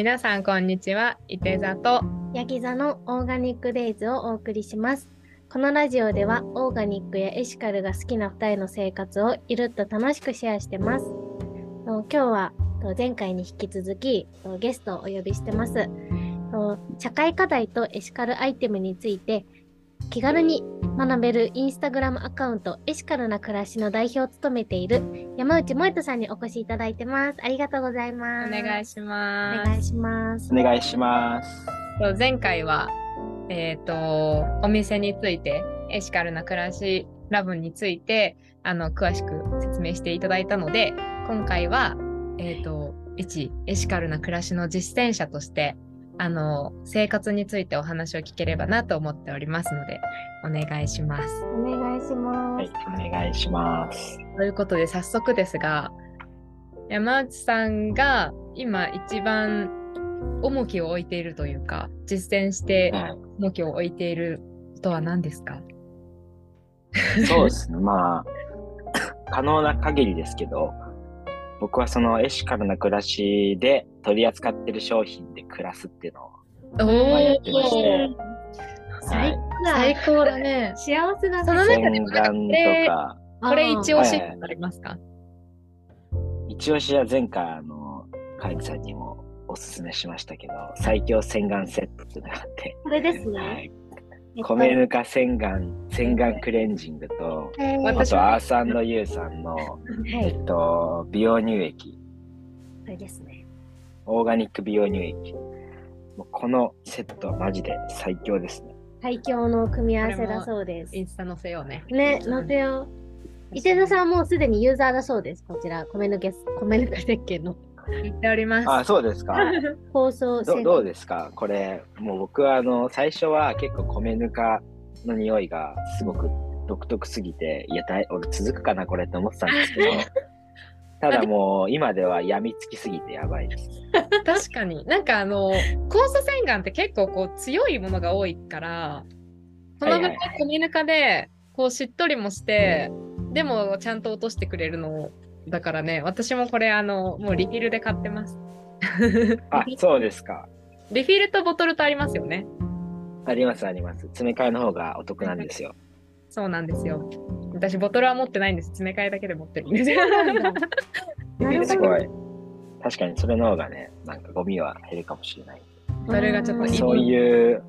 皆さんこんにちは。いて座とやぎ座のオーガニックデイズをお送りします。このラジオではオーガニックやエシカルが好きな2人の生活をゆるっと楽しくシェアしてます。今日は前回に引き続きゲストをお呼びしてます。社会課題とエシカルアイテムについて気軽に学べるインスタグラムアカウントエシカルな暮らしの代表を務めている山内萌人さんにお越しいただいてます。ありがとうございます。お願いします。お願いします。お願いします。前回は、お店についてエシカルな暮らしラブについて詳しく説明していただいたので、今回は、一エシカルな暮らしの実践者として生活についてお話を聞ければなと思っておりますので、お願いします。お願いします。はい、お願いします。ということで早速ですが、山内さんが今一番重きを置いているというか、実践して重きを置いていることは何ですか？そうですね。まあ可能な限りですけど、僕はそのエシカルな暮らしで取り扱ってる商品で暮らすっていうのをやってまして、はい、最高だね。幸せだね。その中でもこれ一押しありますか？はい、一押しは前回カイツさんにもおすすめしましたけど、最強洗顔セットっていうのがあって、これですね。はい、米ぬか洗顔クレンジングと、あとアース&ユーさんの、美容乳液、これですね、オーガニック美容乳液、もうこのセットはマジで最強ですね。最強の組み合わせだそうです。インスタ載せようね。ね、載せよう。伊手座さんはもうすでにユーザーだそうです。こちら米ぬか石鹸の言っております。あ、そうですか。放送どうですかこれ。もう僕は最初は結構米ぬかの匂いがすごく独特すぎて、いや俺続くかなこれって思ってたんですけどただもう今では病みつきすぎてやばいです。確かに酵素洗顔って結構こう強いものが多いから、その分米ぬかでこうしっとりもして、でもちゃんと落としてくれるのをだからね、私もこれもうリフィルで買ってます。あ、そうですか。リフィルとボトルとありますよね。ありますあります。詰め替えの方がお得なんですよ。そうなんですよ。私ボトルは持ってないんです。詰め替えだけで持ってるんですよ。すごい。確かにそれの方がね、なんかゴミは減るかもしれない。それがちょっといい、そういう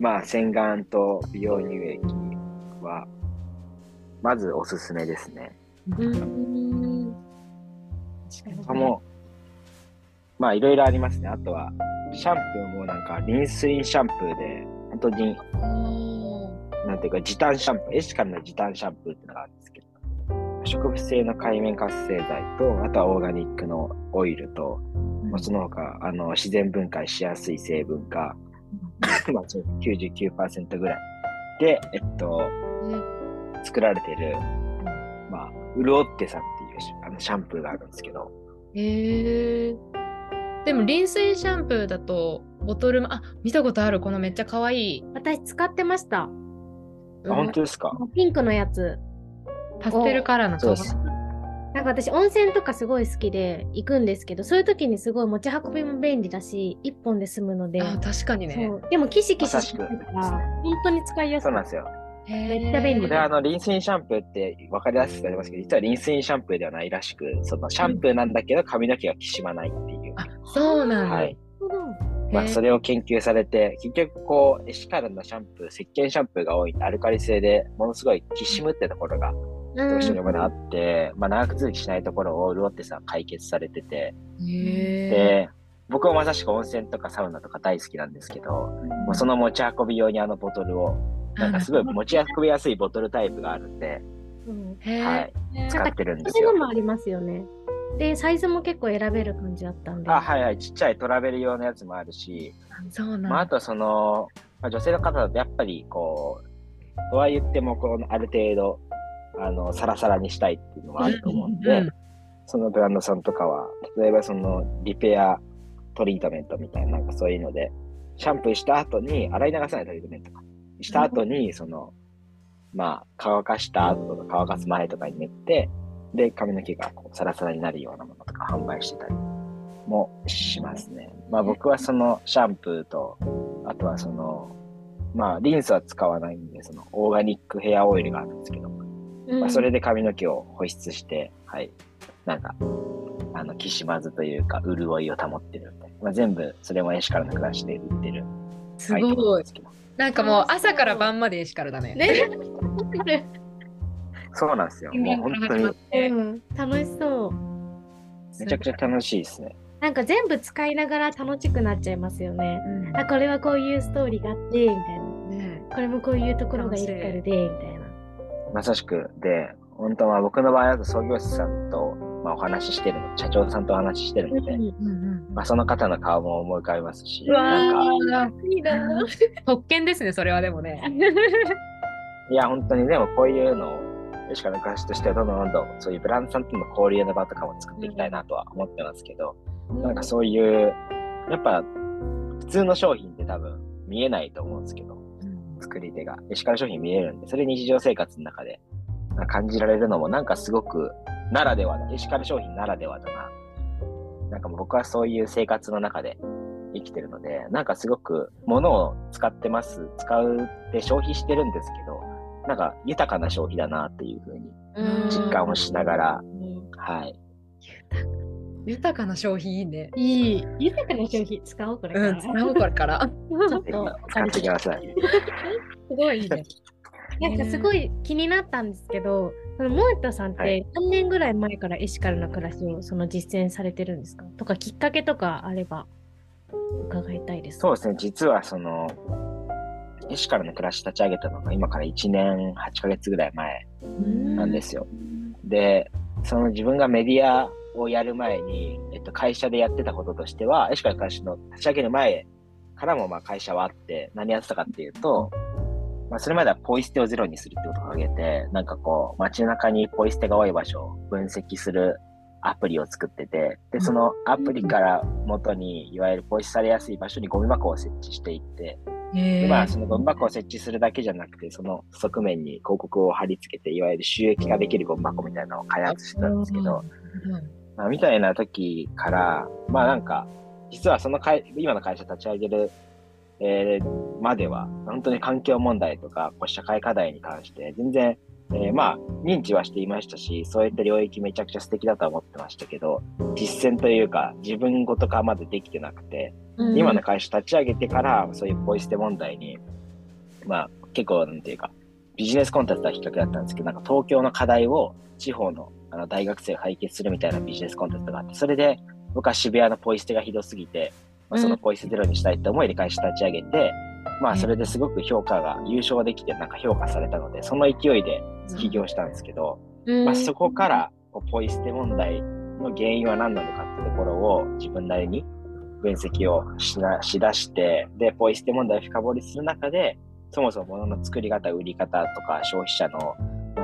まあ洗顔と美容乳液はまずおすすめですね。他もまあいろいろありますね。あとはシャンプーもなんかリンスインシャンプーで、本当になんていうか時短シャンプー、エシカルな時短シャンプーってのがあるんですけど、植物性の界面活性剤と、あとはオーガニックのオイルと、その他自然分解しやすい成分が99% ぐらいで作られているウルオッテさんっていうシャンプーがあるんですけど、でもリンスインシャンプーだとボトルも見たことある。このめっちゃ可愛い。私使ってました。本当ですか？ピンクのやつ、パステルカラーの顔。なんか私温泉とかすごい好きで行くんですけど、そういう時にすごい持ち運びも便利だし、1本で済むので。あ、確かにね。そうでもキシキシしてるから本当に使いやすい。そうなんですよ。めっちゃ便利。でリンスインシャンプーって分かりやすくなりますけど、実はリンスインシャンプーではないらしく、そのシャンプーなんだけど髪の毛がきしまないっていう。あ、そうなんだ。はい。まあそれを研究されて、結局こうエシカルなシャンプー、石鹸シャンプーが多い、アルカリ性でものすごいきしむってところがどうしてもあって、長く続きしないところをルオッテさん解決されてて、で僕はまさしく温泉とかサウナとか大好きなんですけど、もうその持ち運び用にボトルを、なんかすごい持ち運びやすいボトルタイプがあるんで、使ってるんですよ。そういうのもありますよね。でサイズも結構選べる感じだったんで。あ、はいはい。ちっちゃいトラベル用のやつもあるし、そうなん、あと女性の方だとやっぱりこうとは言ってもある程度サラサラにしたいっていうのもあると思うんで、そのブランドさんとかは例えばリペアトリートメントみたいな、なんかそういうのでシャンプーした後に洗い流さないトリートメントとかした後に乾かした後とか乾かす前とかに塗って、で髪の毛がこうサラサラになるようなものとか販売してたりもしますね。まあ僕はそのシャンプーと、あとはそのまあリンスは使わないんで、そのオーガニックヘアオイルがあるんですけど、まあ、それで髪の毛を保湿して、はい、なんかきしまずというか潤いを保ってるみたいな、まあ、全部それもエシカルな暮らしで売ってる。すごい。なんかもう朝から晩までエシカルだね。ねそうなんですよ。もう本当に、うん、楽しそう。めちゃくちゃ楽しいですね。なんか全部使いながら楽しくなっちゃいますよね。うん、あ、これはこういうストーリーがあってみたいな、うん、これもこういうところがエシカルでみたいな。まさしくで、本当は僕の場合だと創業者さんと、まあ、お話ししてるの、社長さんとお話ししてるので、うんうんうん、まあ、その方の顔も思い浮かびますし、なんかいいな特権ですね、それはでもね。いや本当にでもこういうのをエシカルな暮らしとしてはどんどんどんどんそういうブランドさんとの交流の場とかも作っていきたいなとは思ってますけど、うん、なんかそういうやっぱ普通の商品って多分見えないと思うんですけど、作り手がエシカル商品見えるんで、それ日常生活の中で感じられるのもなんかすごくならではだ、エシカル商品ならではだな。なんか僕はそういう生活の中で生きてるので、なんかすごく物を使ってます、使って消費してるんですけど、なんか豊かな消費だなっていう風に実感をしながら、はい。豊かな消費いいね。いい。豊かな消費使おうこれから。うん、使おうこれから。ちょっと使ってください。すごいいいね。なんかすごい気になったんですけど、そのモエタさんって何年ぐらい前からエシカルな暮らしをその実践されてるんですか？とかきっかけとかあれば伺いたいです。そうですね。実はそのエシカルな暮らし立ち上げたのが今から1年8ヶ月ぐらい前なんですよ。で、その自分がメディアをやる前に、会社でやってたこととしては、エシカルな暮らしの立ち上げる前からもまあ会社はあって、何やってたかっていうと、まあ、それまではポイ捨てをゼロにするってことを挙げて、なんかこう街中にポイ捨てが多い場所を分析するアプリを作ってて、でそのアプリから元にいわゆるポイ捨てされやすい場所にゴミ箱を設置していって、でまあそのゴミ箱を設置するだけじゃなくて、その側面に広告を貼り付けて、いわゆる収益化できるゴミ箱みたいなのを開発してたんですけど、まあ、みたいな時から、まあなんか、実はその今の会社立ち上げる、までは、本当に環境問題とか、こう社会課題に関して、全然、まあ、認知はしていましたし、そういった領域めちゃくちゃ素敵だと思ってましたけど、実践というか、自分ごと化までできてなくて、うん、今の会社立ち上げてから、そういうポイ捨て問題に、まあ、結構、なんていうか、ビジネスコンテンツとは比較だったんですけど、なんか東京の課題を地方の大学生が解決するみたいなビジネスコンテンツがあって、それで僕は渋谷のポイ捨てがひどすぎて、まあ、そのポイ捨てゼロにしたいって思いで会社立ち上げて、まあそれですごく評価が優勝できて、なんか評価されたので、その勢いで起業したんですけど、まあ、そこからポイ捨て問題の原因は何なのかってところを自分なりに分析をしだして、でポイ捨て問題を深掘りする中で、そもそも物の作り方、売り方とか消費者の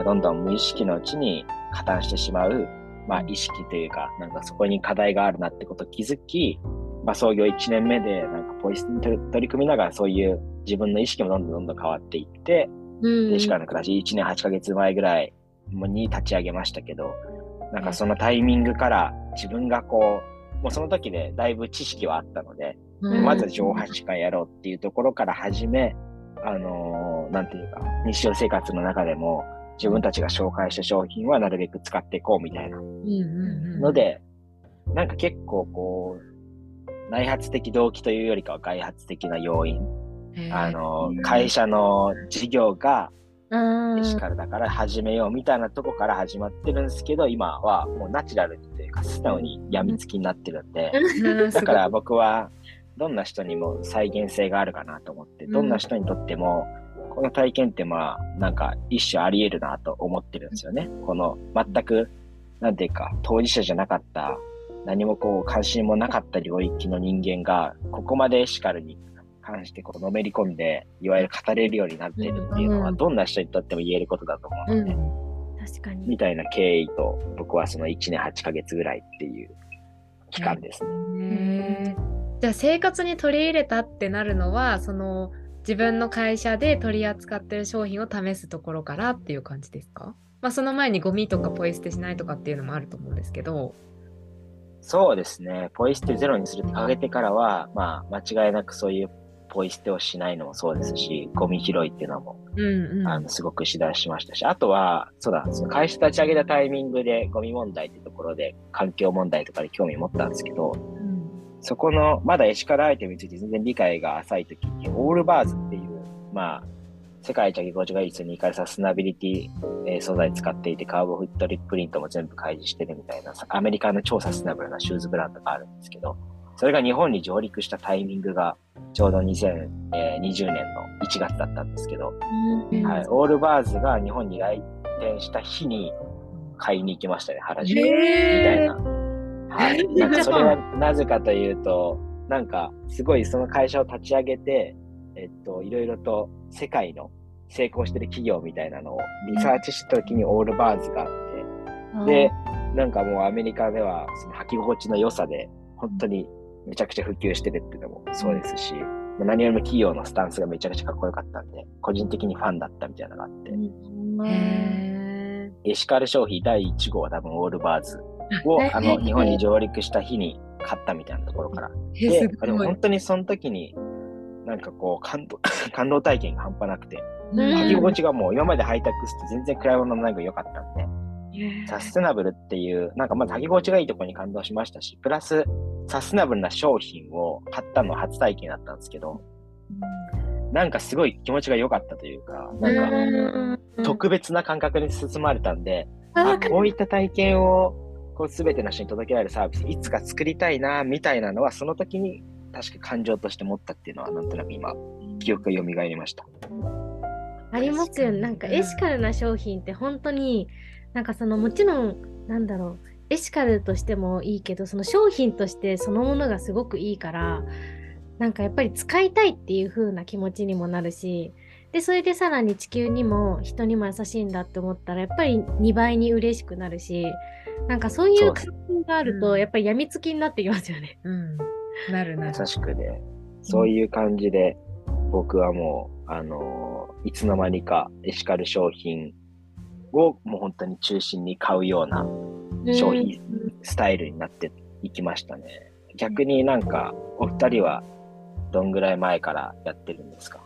どんどん無意識のうちに加担してしまう、まあ、意識というか、なんかそこに課題があるなってことを気づき、まあ、創業1年目でなんかポイ捨てに取り組みながら、そういう自分の意識もどんどんどんどん変わっていって、エシカルな暮らし1年8ヶ月前ぐらいに立ち上げましたけど、なんかそのタイミングから自分がこう、もうその時でだいぶ知識はあったので、まず上半身からやろうっていうところから始め、なんていうか日常生活の中でも自分たちが紹介した商品はなるべく使っていこうみたいなので、なんか結構こう内発的動機というよりかは外発的な要因、会社の事業がエシカルだから始めようみたいなとこから始まってるんですけど、今はもうナチュラルというか素直にやみつきになってるんで、だから僕はどんな人にも再現性があるかなと思って、どんな人にとってもこの体験ってまあなんか一種ありえるなと思ってるんですよね。この全くなんていうか当事者じゃなかった、何もこう関心もなかった領域の人間がここまでエシカルに関してこうのめり込んで、いわゆる語れるようになっているっていうのはどんな人にとっても言えることだと思うので、うんうん、確かにみたいな経緯と、僕はその1年8ヶ月ぐらいっていう期間ですね。じゃあ生活に取り入れたってなるのは、その自分の会社で取り扱ってる商品を試すところからっていう感じですか？まあ、その前にゴミとかポイ捨てしないとかっていうのもあると思うんですけど。そうですね、ポイ捨てゼロにするって掲げてからは、まあ、間違いなくそういうポイ捨てをしないのもそうですし、ゴミ拾いっていうのも、うんうん、すごく指導しましたし、あとはそうだ、その会社立ち上げたタイミングでゴミ問題ってところで環境問題とかで興味持ったんですけど、うん、そこのまだエシカルアイテムについて全然理解が浅い時にオールバーズっていう、まあ、世界一50がいいにイカルサスナビリティ、素材使っていてカーボンフットプリントも全部開示してるみたいなアメリカの超サステナブルなシューズブランドがあるんですけど、それが日本に上陸したタイミングがちょうど2020年の1月だったんですけど、うんはい、オールバーズが日本に来店した日に買いに行きましたね、原宿みたいな、はい、なんかそれはなぜかというと、なんかすごいその会社を立ち上げて、いろいろと世界の成功してる企業みたいなのをリサーチした時にオールバーズがあって、でなんかもうアメリカではその履き心地の良さで本当にめちゃくちゃ普及してるっていうのもそうですし、何よりも企業のスタンスがめちゃくちゃかっこよかったんで、個人的にファンだったみたいなのがあって、エシカル消費第1号は多分オールバーズを日本に上陸した日に買ったみたいなところからで、でも本当にその時になんかこう感動体験が半端なくて、履き心地がもう今までハイタックスって全然暗いものもないが良かったんで、サステナブルっていうなんかまず履き心地がいいところに感動しましたし、プラスサステナブルな商品を買ったの初体験だったんですけど、なんかすごい気持ちが良かったというか、なんか特別な感覚に包まれたんで、あ、こういった体験をこう全ての人に届けられるサービスいつか作りたいなみたいなのはその時に確か感情として持ったっていうのはなんとなく今記憶が蘇りました。ありますよね、なんかエシカルな商品って本当になんかそのもちろんなんだろう、エシカルとしてもいいけどその商品としてそのものがすごくいいから、なんかやっぱり使いたいっていう風な気持ちにもなるし、でそれでさらに地球にも人にも優しいんだって思ったらやっぱり2倍に嬉しくなるし、なんかそういう感情があるとやっぱり病みつきになってきますよね、うんうん、なるなる、優しくね、そういう感じで僕はもういつの間にかエシカル商品をもう本当に中心に買うような商品スタイルになっていきましたね。逆になんかお二人はどんぐらい前からやってるんですか？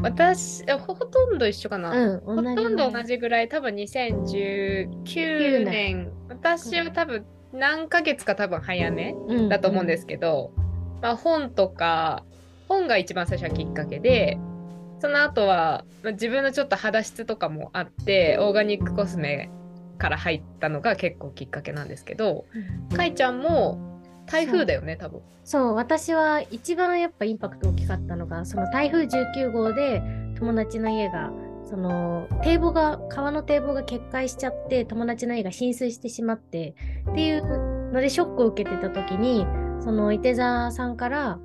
私ほとんど一緒かな、うん、ほとんど同じぐらい、多分2019年、私は多分何ヶ月か多分早めだと思うんですけど、うんうん、まあ、本が一番最初はきっかけで、その後は自分のちょっと肌質とかもあってオーガニックコスメから入ったのが結構きっかけなんですけど、かいちゃんも台風だよね、多分。そう、私は一番やっぱインパクト大きかったのがその台風19号で、友達の家がその堤防が、川の堤防が決壊しちゃって、友達の家が浸水してしまってっていうのでショックを受けてた時に、そのいて座さんから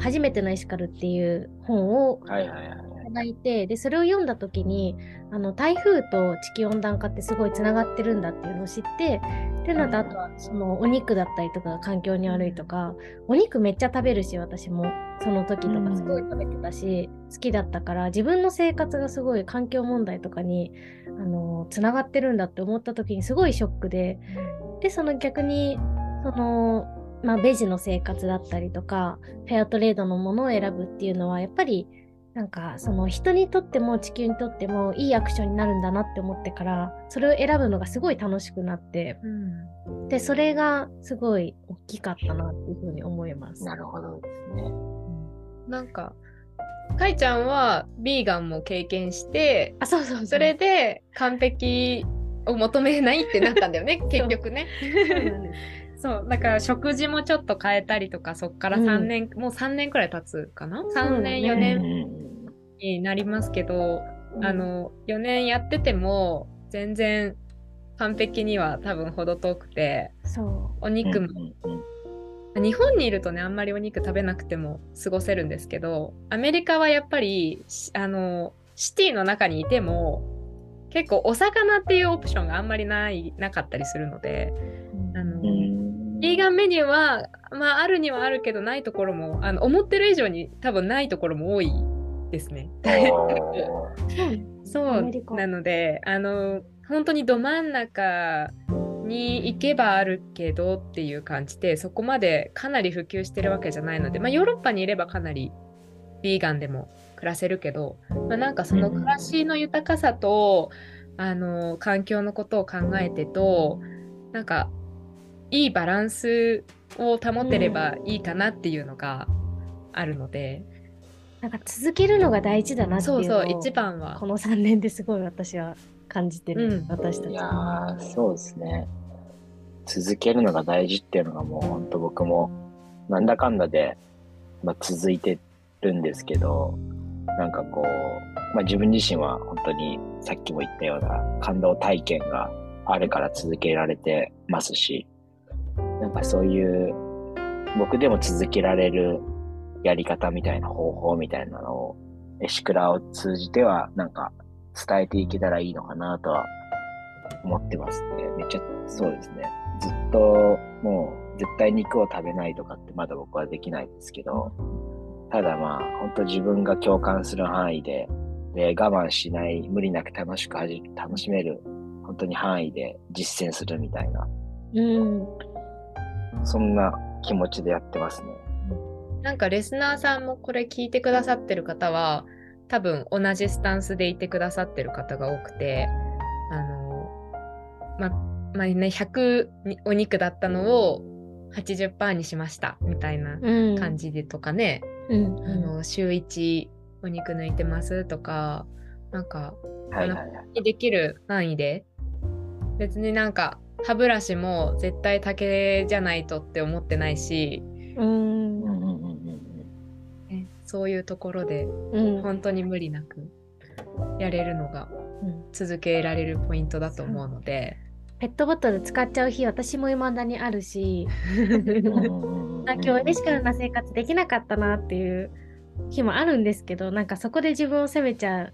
初めてのエシカルっていう本を、はいはいはい、いて、でそれを読んだ時に台風と地球温暖化ってすごいつながってるんだっていうのを知って、っていうのと、あとはそのお肉だったりとか環境に悪いとか、お肉めっちゃ食べるし、私もその時とかすごい食べてたし、好きだったから、自分の生活がすごい環境問題とかにつながってるんだって思った時にすごいショックで、でその逆にその、まあ、ベジの生活だったりとかフェアトレードのものを選ぶっていうのはやっぱりなんかその人にとっても地球にとってもいいアクションになるんだなって思ってから、それを選ぶのがすごい楽しくなって、うん、でそれがすごい大きかったなっていうふうに思います。なるほどですね、うん、なんかかいちゃんはビーガンも経験して、あ、そうそうそう、それで完璧を求めないってなったんだよね結局ねそうだから食事もちょっと変えたりとか、そっから3年、うん、もう3年くらい経つかな、3年4年になりますけど、うん、4年やってても全然完璧には多分程遠くて、そうお肉も、うん、日本にいるとねあんまりお肉食べなくても過ごせるんですけど、アメリカはやっぱりシティの中にいても結構お魚っていうオプションがあんまりなかったりするので、ヴィーガンメニューは、まあ、あるにはあるけどないところも思ってる以上に多分ないところも多いですねそうなので本当にど真ん中に行けばあるけどっていう感じで、そこまでかなり普及してるわけじゃないので、まあ、ヨーロッパにいればかなりビーガンでも暮らせるけど、まあ、なんかその暮らしの豊かさと、環境のことを考えてと、なんかいいバランスを保てればいいかなっていうのがあるので、なんか続けるのが大事だなっていうのを、そうそう、一番はこの3年ですごい私は感じてる、私たち。いやそうですね、続けるのが大事っていうのがもう本当僕もなんだかんだで、まあ、続いてるんですけど、なんかこう、まあ、自分自身は本当にさっきも言ったような感動体験があるから続けられてますし、なんかそういう僕でも続けられるやり方みたいな方法みたいなのをエシクラを通じてはなんか伝えていけたらいいのかなとは思ってますね。めっちゃそうですね、ずっともう絶対肉を食べないとかってまだ僕はできないんですけど、ただまあ本当自分が共感する範囲で、我慢しない、無理なく楽しく楽しめる本当に範囲で実践するみたいな、そんな気持ちでやってますね。なんかレスナーさんもこれ聞いてくださってる方は多分同じスタンスでいてくださってる方が多くて、まあね、100お肉だったのを 80% にしましたみたいな感じでとかね、週1お肉抜いてますとか、なんか、できる範囲で、別になんか歯ブラシも絶対竹じゃないとって思ってないし、そういうところで本当に無理なくやれるのが続けられるポイントだと思うので、ペットボトル使っちゃう日私も未だにあるし今日エシカルな生活できなかったなっていう日もあるんですけど、なんかそこで自分を責めちゃ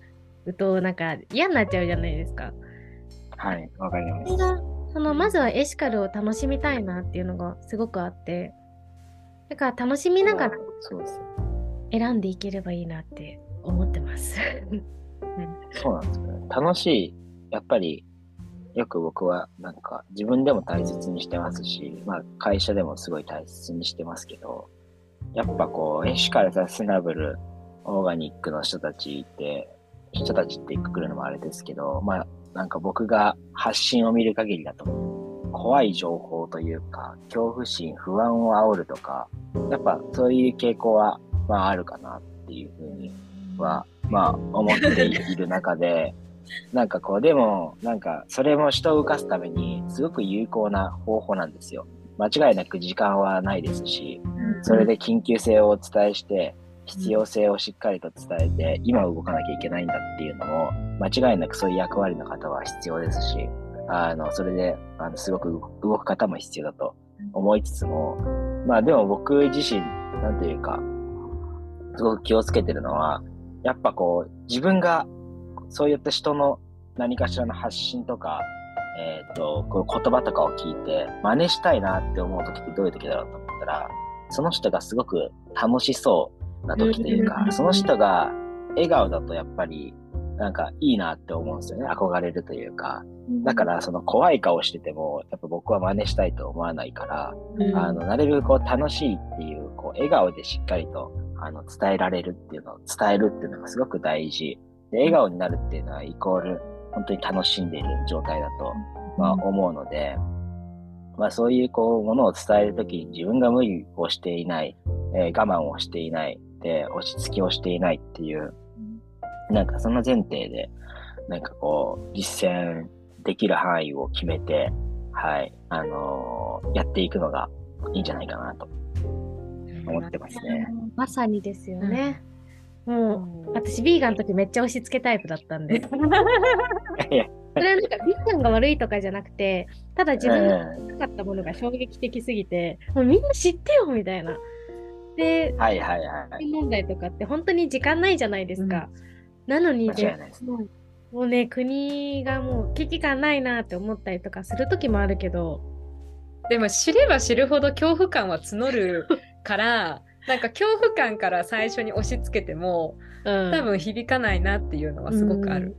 うとなんか嫌になっちゃうじゃないですか。はい、わかります。そのまずはエシカルを楽しみたいなっていうのがすごくあって、だから楽しみながら選んでいければいいなって思ってますそうなんですよね、楽しい、やっぱりよく僕はなんか自分でも大切にしてますし、まあ、会社でもすごい大切にしてますけど、やっぱこうエシカルサステナブルオーガニックの人たちってくくるのもあれですけど、まあなんか僕が発信を見る限りだと怖い情報というか恐怖心、不安を煽るとか、やっぱそういう傾向はまああるかなっていうふうにはまあ思っている中でなんかこうでもなんかそれも人を動かすためにすごく有効な方法なんですよ。間違いなく時間はないですし、それで緊急性をお伝えして必要性をしっかりと伝えて今動かなきゃいけないんだっていうのも間違いなくそういう役割の方は必要ですし、それですごく動く方も必要だと思いつつも、まあでも僕自身なんというかすごく気をつけてるのはやっぱこう自分がそういった人の何かしらの発信とか、こう言葉とかを聞いて真似したいなって思う時ってどういう時だろうと思ったら、その人がすごく楽しそうな時というか、その人が笑顔だとやっぱりなんかいいなって思うんですよね。憧れるというか、だからその怖い顔しててもやっぱ僕は真似したいと思わないから、なるべくこう楽しいっていう、こう笑顔でしっかりと伝えられるっていうのを伝えるっていうのがすごく大事で、笑顔になるっていうのはイコール本当に楽しんでいる状態だと、まあ、思うので、まあ、そういうこうものを伝えるときに自分が無理をしていない、我慢をしていない、で落ち着きをしていないっていう、なんかその前提でなんかこう実践できる範囲を決めて、はい、やっていくのがいいんじゃないかなと思ってますね。まさにですよね。もう私ビーガンの時めっちゃ押し付けタイプだったんでそれはなんかビーガンが悪いとかじゃなくて、ただ自分がなかったものが衝撃的すぎて、もうみんな知ってよみたいな。で、問題とかって本当に時間ないじゃないですか、なのにもうね、国がもう危機感ないなって思ったりとかする時もあるけど、でも知れば知るほど恐怖感は募るからなんか恐怖感から最初に押し付けても、多分響かないなっていうのはすごくある、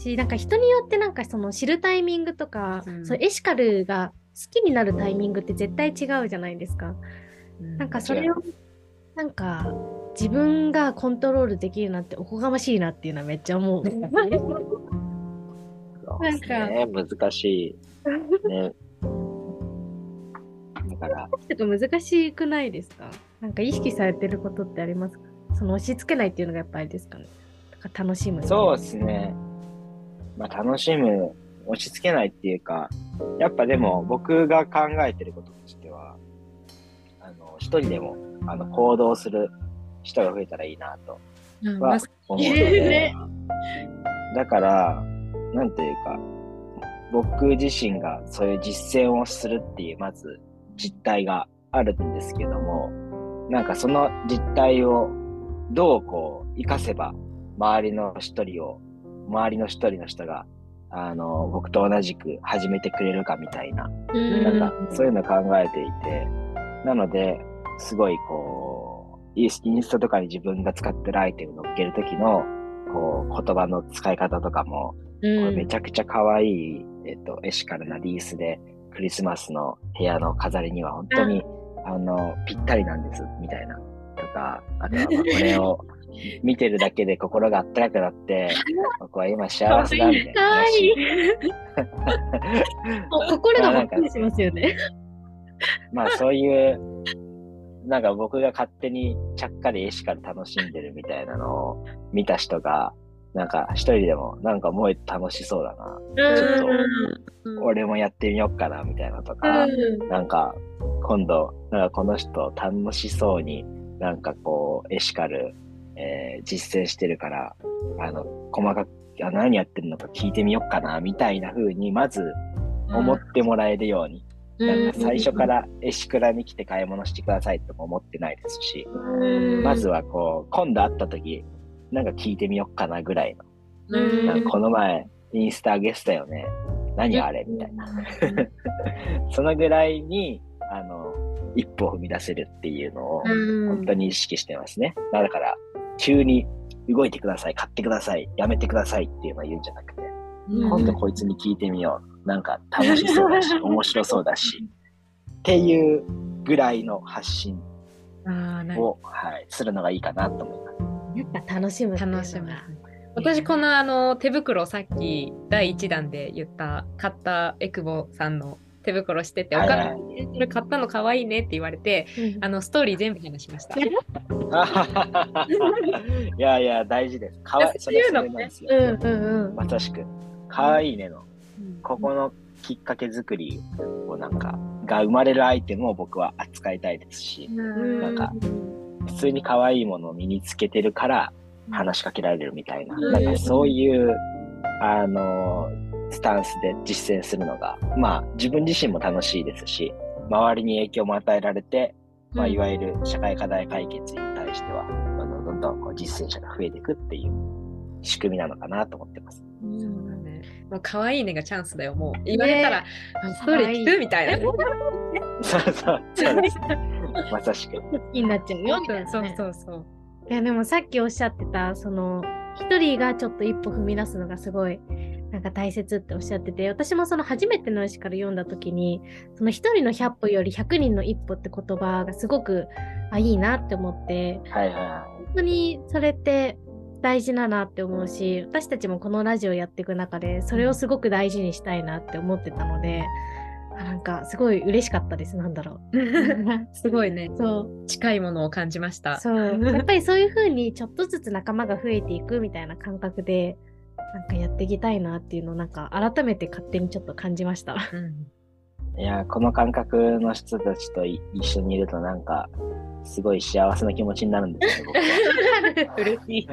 し、なんか人によってなんかその知るタイミングとか、うん、そうエシカルが好きになるタイミングって絶対違うじゃないですか、うん、なんかそれをなんか自分がコントロールできるなんておこがましいなっていうのはめっちゃ思う。なんかね、難しい、ね、だからちょっと難しくないですか？なんか意識されてることってありますか？その押し付けないっていうのがやっぱりですかね。なんか楽しむ。そうですね。まあ楽しむ、押し付けないっていうか、やっぱでも僕が考えてることとしては、一人でも行動する人が増えたらいいなとは思うので、だからなんというか、僕自身がそういう実践をするっていうまず実態があるんですけども、なんかその実態をどうこう生かせば周りの一人の人が僕と同じく始めてくれるかみたいな、なんかそういうのを考えていて、なのですごいこうインスタとかに自分が使ってるアイテム乗っける時のこう言葉の使い方とかも、これめちゃくちゃ可愛いエシカルなリースでクリスマスの部屋の飾りには本当にぴったりなんですみたいなとか、あとはこれを見てるだけで心があったかくなって僕は今幸せなんで心がほっこりしますよね。まあそういうなんか僕が勝手にちゃっかりエシカル楽しんでるみたいなのを見た人がなんか一人でもなんかもう楽しそうだな、ちょっと俺もやってみよっかなみたいなとか、なんか今度なんかこの人楽しそうになんかこうエシカル、実践してるから細かく何やってるのか聞いてみよっかなみたいな風にまず思ってもらえるように、なんか最初からエシクラに来て買い物してくださいとも思ってないですし、まずはこう今度会った時なんか聞いてみよっかなぐらいの、なんかこの前インスタゲストよね、何あれみたいなそのぐらいに一歩を踏み出せるっていうのを本当に意識してますね。だから急に動いてください、買ってください、やめてくださいっていうのを言うんじゃなくて、今度こいつに聞いてみよう、なんか楽しそうだし面白そうだしっていうぐらいの発信を、はい、するのがいいかなと思います。やっぱ楽しむ。私この手袋さっき第1弾で言った買ったエクボさんの手袋してて、お母さんにそれ買ったの可愛いねって言われて、ストーリー全部話しました。いやいや大事です。可愛いそれそれなんですよ。まさしく可愛いねのここのきっかけ作りをなんかが生まれるアイテムを僕は扱いたいですし、なんか。普通に可愛いものを身につけてるから話しかけられるみたいな、なんかそういうスタンスで実践するのが、まあ自分自身も楽しいですし、周りに影響も与えられて、まあいわゆる社会課題解決に対してはどんどんこう実践者が増えていくっていう仕組みなのかなと思ってます。そうだね。まあ可愛いねがチャンスだよ。もう言われたらストーリー聞くみたいな。そうです。まさしく好きになっちゃうよみたいな、ね、そう。いやでもさっきおっしゃってたその一人がちょっと一歩踏み出すのがすごいなんか大切っておっしゃってて、私もその初めてのエシカル読んだ時にその一人の100歩より100人の一歩って言葉がすごくいいなって思って、本当にそれって大事だなって思うし、私たちもこのラジオやっていく中でそれをすごく大事にしたいなって思ってたので、なんかすごい嬉しかったです。なんだろうすごいね、そう近いものを感じました。そうやっぱりそういう風にちょっとずつ仲間が増えていくみたいな感覚でなんかやっていきたいなっていうのをなんか改めて勝手にちょっと感じました、いやこの感覚の人たちと一緒にいるとなんかすごい幸せな気持ちになるんですよ僕は嬉しいい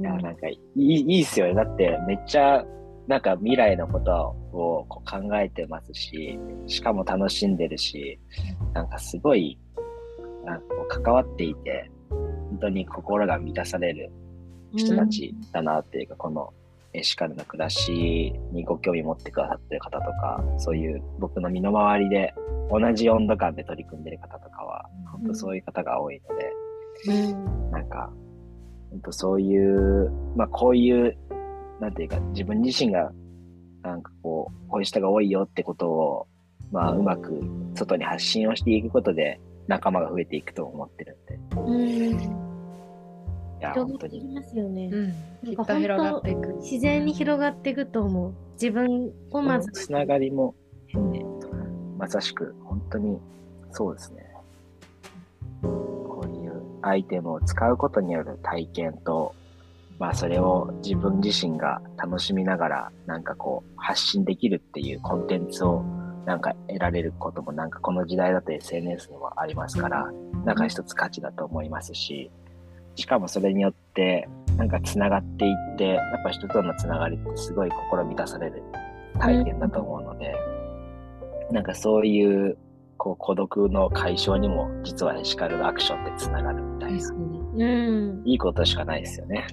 やなんかいいっすよね。だってめっちゃなんか未来のことをこう考えてますし、しかも楽しんでるし、なんかすごいなんか関わっていて本当に心が満たされる人たちだなっていうか、このエシカルな暮らしにご興味持ってくださってる方とか、そういう僕の身の回りで同じ温度感で取り組んでる方とかは本当そういう方が多いので、なんかそういう、まあ、こういうなんていうか自分自身がなんかこうこういう人が多いよってことを、まあ、うまく外に発信をしていくことで仲間が増えていくと思ってるんで、いや本当に広がっていきますよね、うん、きっと広がっていく、自然に広がっていくと思う。自分をまずつながりも、まさしく本当にそうですね。こういうアイテムを使うことによる体験と、まあ、それを自分自身が楽しみながらなんかこう発信できるっていうコンテンツをなんか得られることもなんかこの時代だと SNS もありますから、なんか一つ価値だと思いますし、しかもそれによってなんかつながっていって、やっぱ人とのつながりってすごい心満たされる体験だと思うので、なんかそういうこう孤独の解消にも実はエシカルアクションってつながるみたいな、いいことしかないですよね。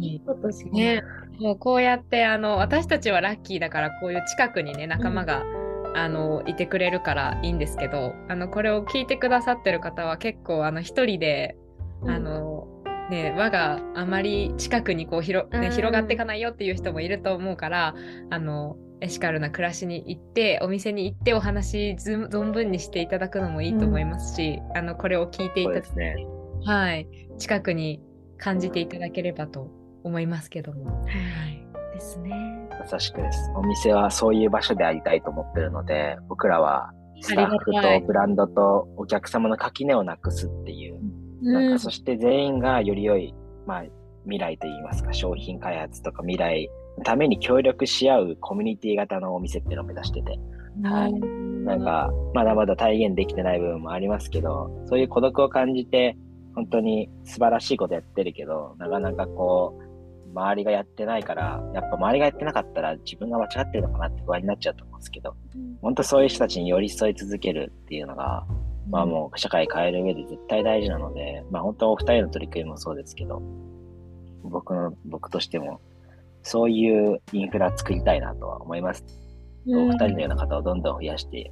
いいことしかないね。もうこうやって私たちはラッキーだから、こういう近くにね仲間が、いてくれるからいいんですけど、これを聞いてくださってる方は結構一人でね、輪があまり近くにこう広がっていかないよっていう人もいると思うから、エシカルな暮らしに行ってお店に行ってお話存分にしていただくのもいいと思いますし、これを聞いていただいて、はい、近くに感じていただければと思いますけども、はい、ですね。まさしくです。お店はそういう場所でありたいと思ってるので、僕らはスタッフとブランドとお客様の垣根をなくすっていう、なんかそして全員がより良い、まあ、未来といいますか、商品開発とか未来のために協力し合うコミュニティ型のお店っていうのを目指してて、なんかまだまだ体現できてない部分もありますけど、そういう孤独を感じて本当に素晴らしいことやってるけど、なかなかこう周りがやってないから、やっぱ周りがやってなかったら自分が間違ってるのかなって不安になっちゃうと思うんですけど、本当そういう人たちに寄り添い続けるっていうのが、まあもう社会変える上で絶対大事なので、まあ本当お二人の取り組みもそうですけど、僕としてもそういうインフラ作りたいなとは思います。お二人のような方をどんどん増えて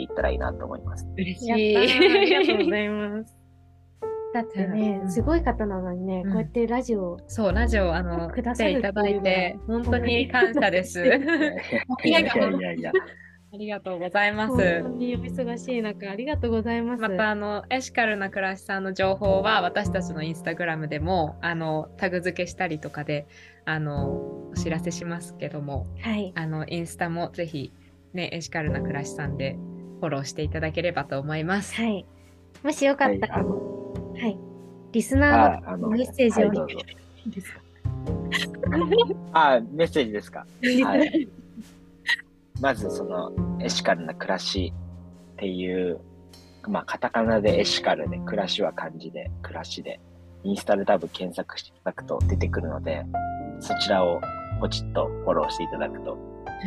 いったらいいなと思います。嬉しい。ありがとうございます。だってね、すごい方なのにね、こうやってラジオをラジオくださっていただいて本当に感謝です。いや。ありがとうございます。本当にお忙しい中ありがとうございます。またエシカルな暮らしさんの情報は私たちのインスタグラムでもタグ付けしたりとかでお知らせしますけども、はい、インスタもぜひ、ね、エシカルな暮らしさんでフォローしていただければと思います、はい、もしよかったら、はい、リスナーのメッセージを、はい、いいですかメッセージですかはい、まずそのエシカルな暮らしっていう、まあカタカナでエシカルで、暮らしは漢字で暮らしで、インスタで多分検索していただくと出てくるので、そちらをポチッとフォローしていただくと、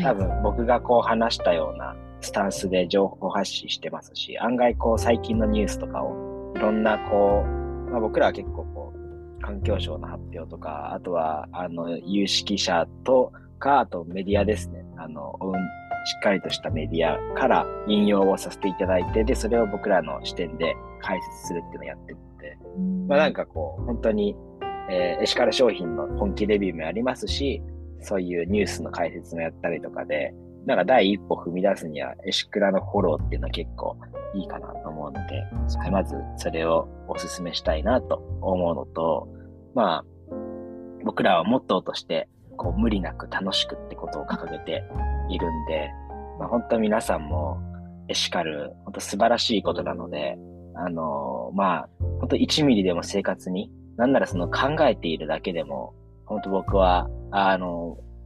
多分僕がこう話したようなスタンスで情報発信してますし、案外こう最近のニュースとかをいろんなこう、まあ、僕らは結構こう環境省の発表とか、あとは有識者とか、あとメディアですね、しっかりとしたメディアから引用をさせていただいて、でそれを僕らの視点で解説するっていうのをやってるので、まあ、なんかこう本当に、エシカル商品の本気レビューもありますし、そういうニュースの解説もやったりとかで、なんか第一歩踏み出すにはエシクラのフォローっていうのは結構いいかなと思うので、はい、まずそれをお勧めしたいなと思うのと、まあ僕らはモットーとしてこう無理なく楽しくってことを掲げているんで、まあ、本当皆さんもエシカル本当素晴らしいことなので、まあ本当1ミリでも生活に、なんならその考えているだけでも本当僕は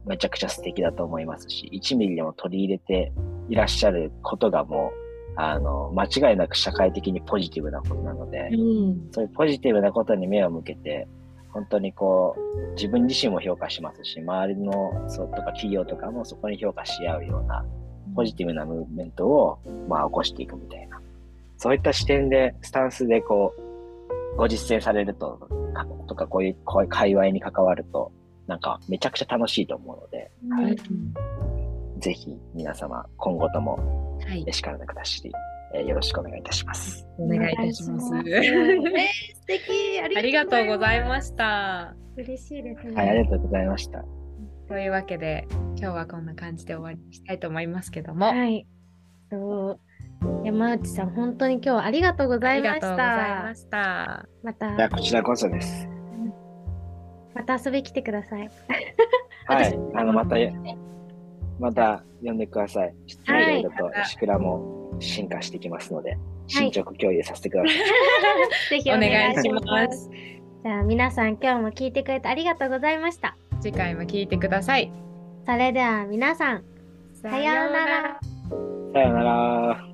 めちゃくちゃ素敵だと思いますし、1ミリでも取り入れていらっしゃることがもう間違いなく社会的にポジティブなことなので、そういうポジティブなことに目を向けて、本当にこう自分自身も評価しますし、周りのそうとか企業とかもそこに評価し合うようなポジティブなムーブメントを、まあ、起こしていくみたいな、そういった視点でスタンスでこうご実践されるとか、こういう界隈に関わるとなんかめちゃくちゃ楽しいと思うので、はい、ぜひ皆様今後ともエシカルな暮らしよろしくお願いいたします。お願いいたします。素敵、ありがとうございました。嬉しいですね、はい、ありがとうございました。というわけで今日はこんな感じで終わりにしたいと思いますけども、はい、山内さん本当に今日はありがとうございました。また、いや、こちらこそです。また遊び来てください。はい、また呼んでください。はい、いろいろとシクラも進化してきますので、はい、進捗共有させてください。ぜひお願いします。じゃあ皆さん今日も聞いてくれてありがとうございました。次回も聞いてください。それでは皆さん、さようなら。さようなら。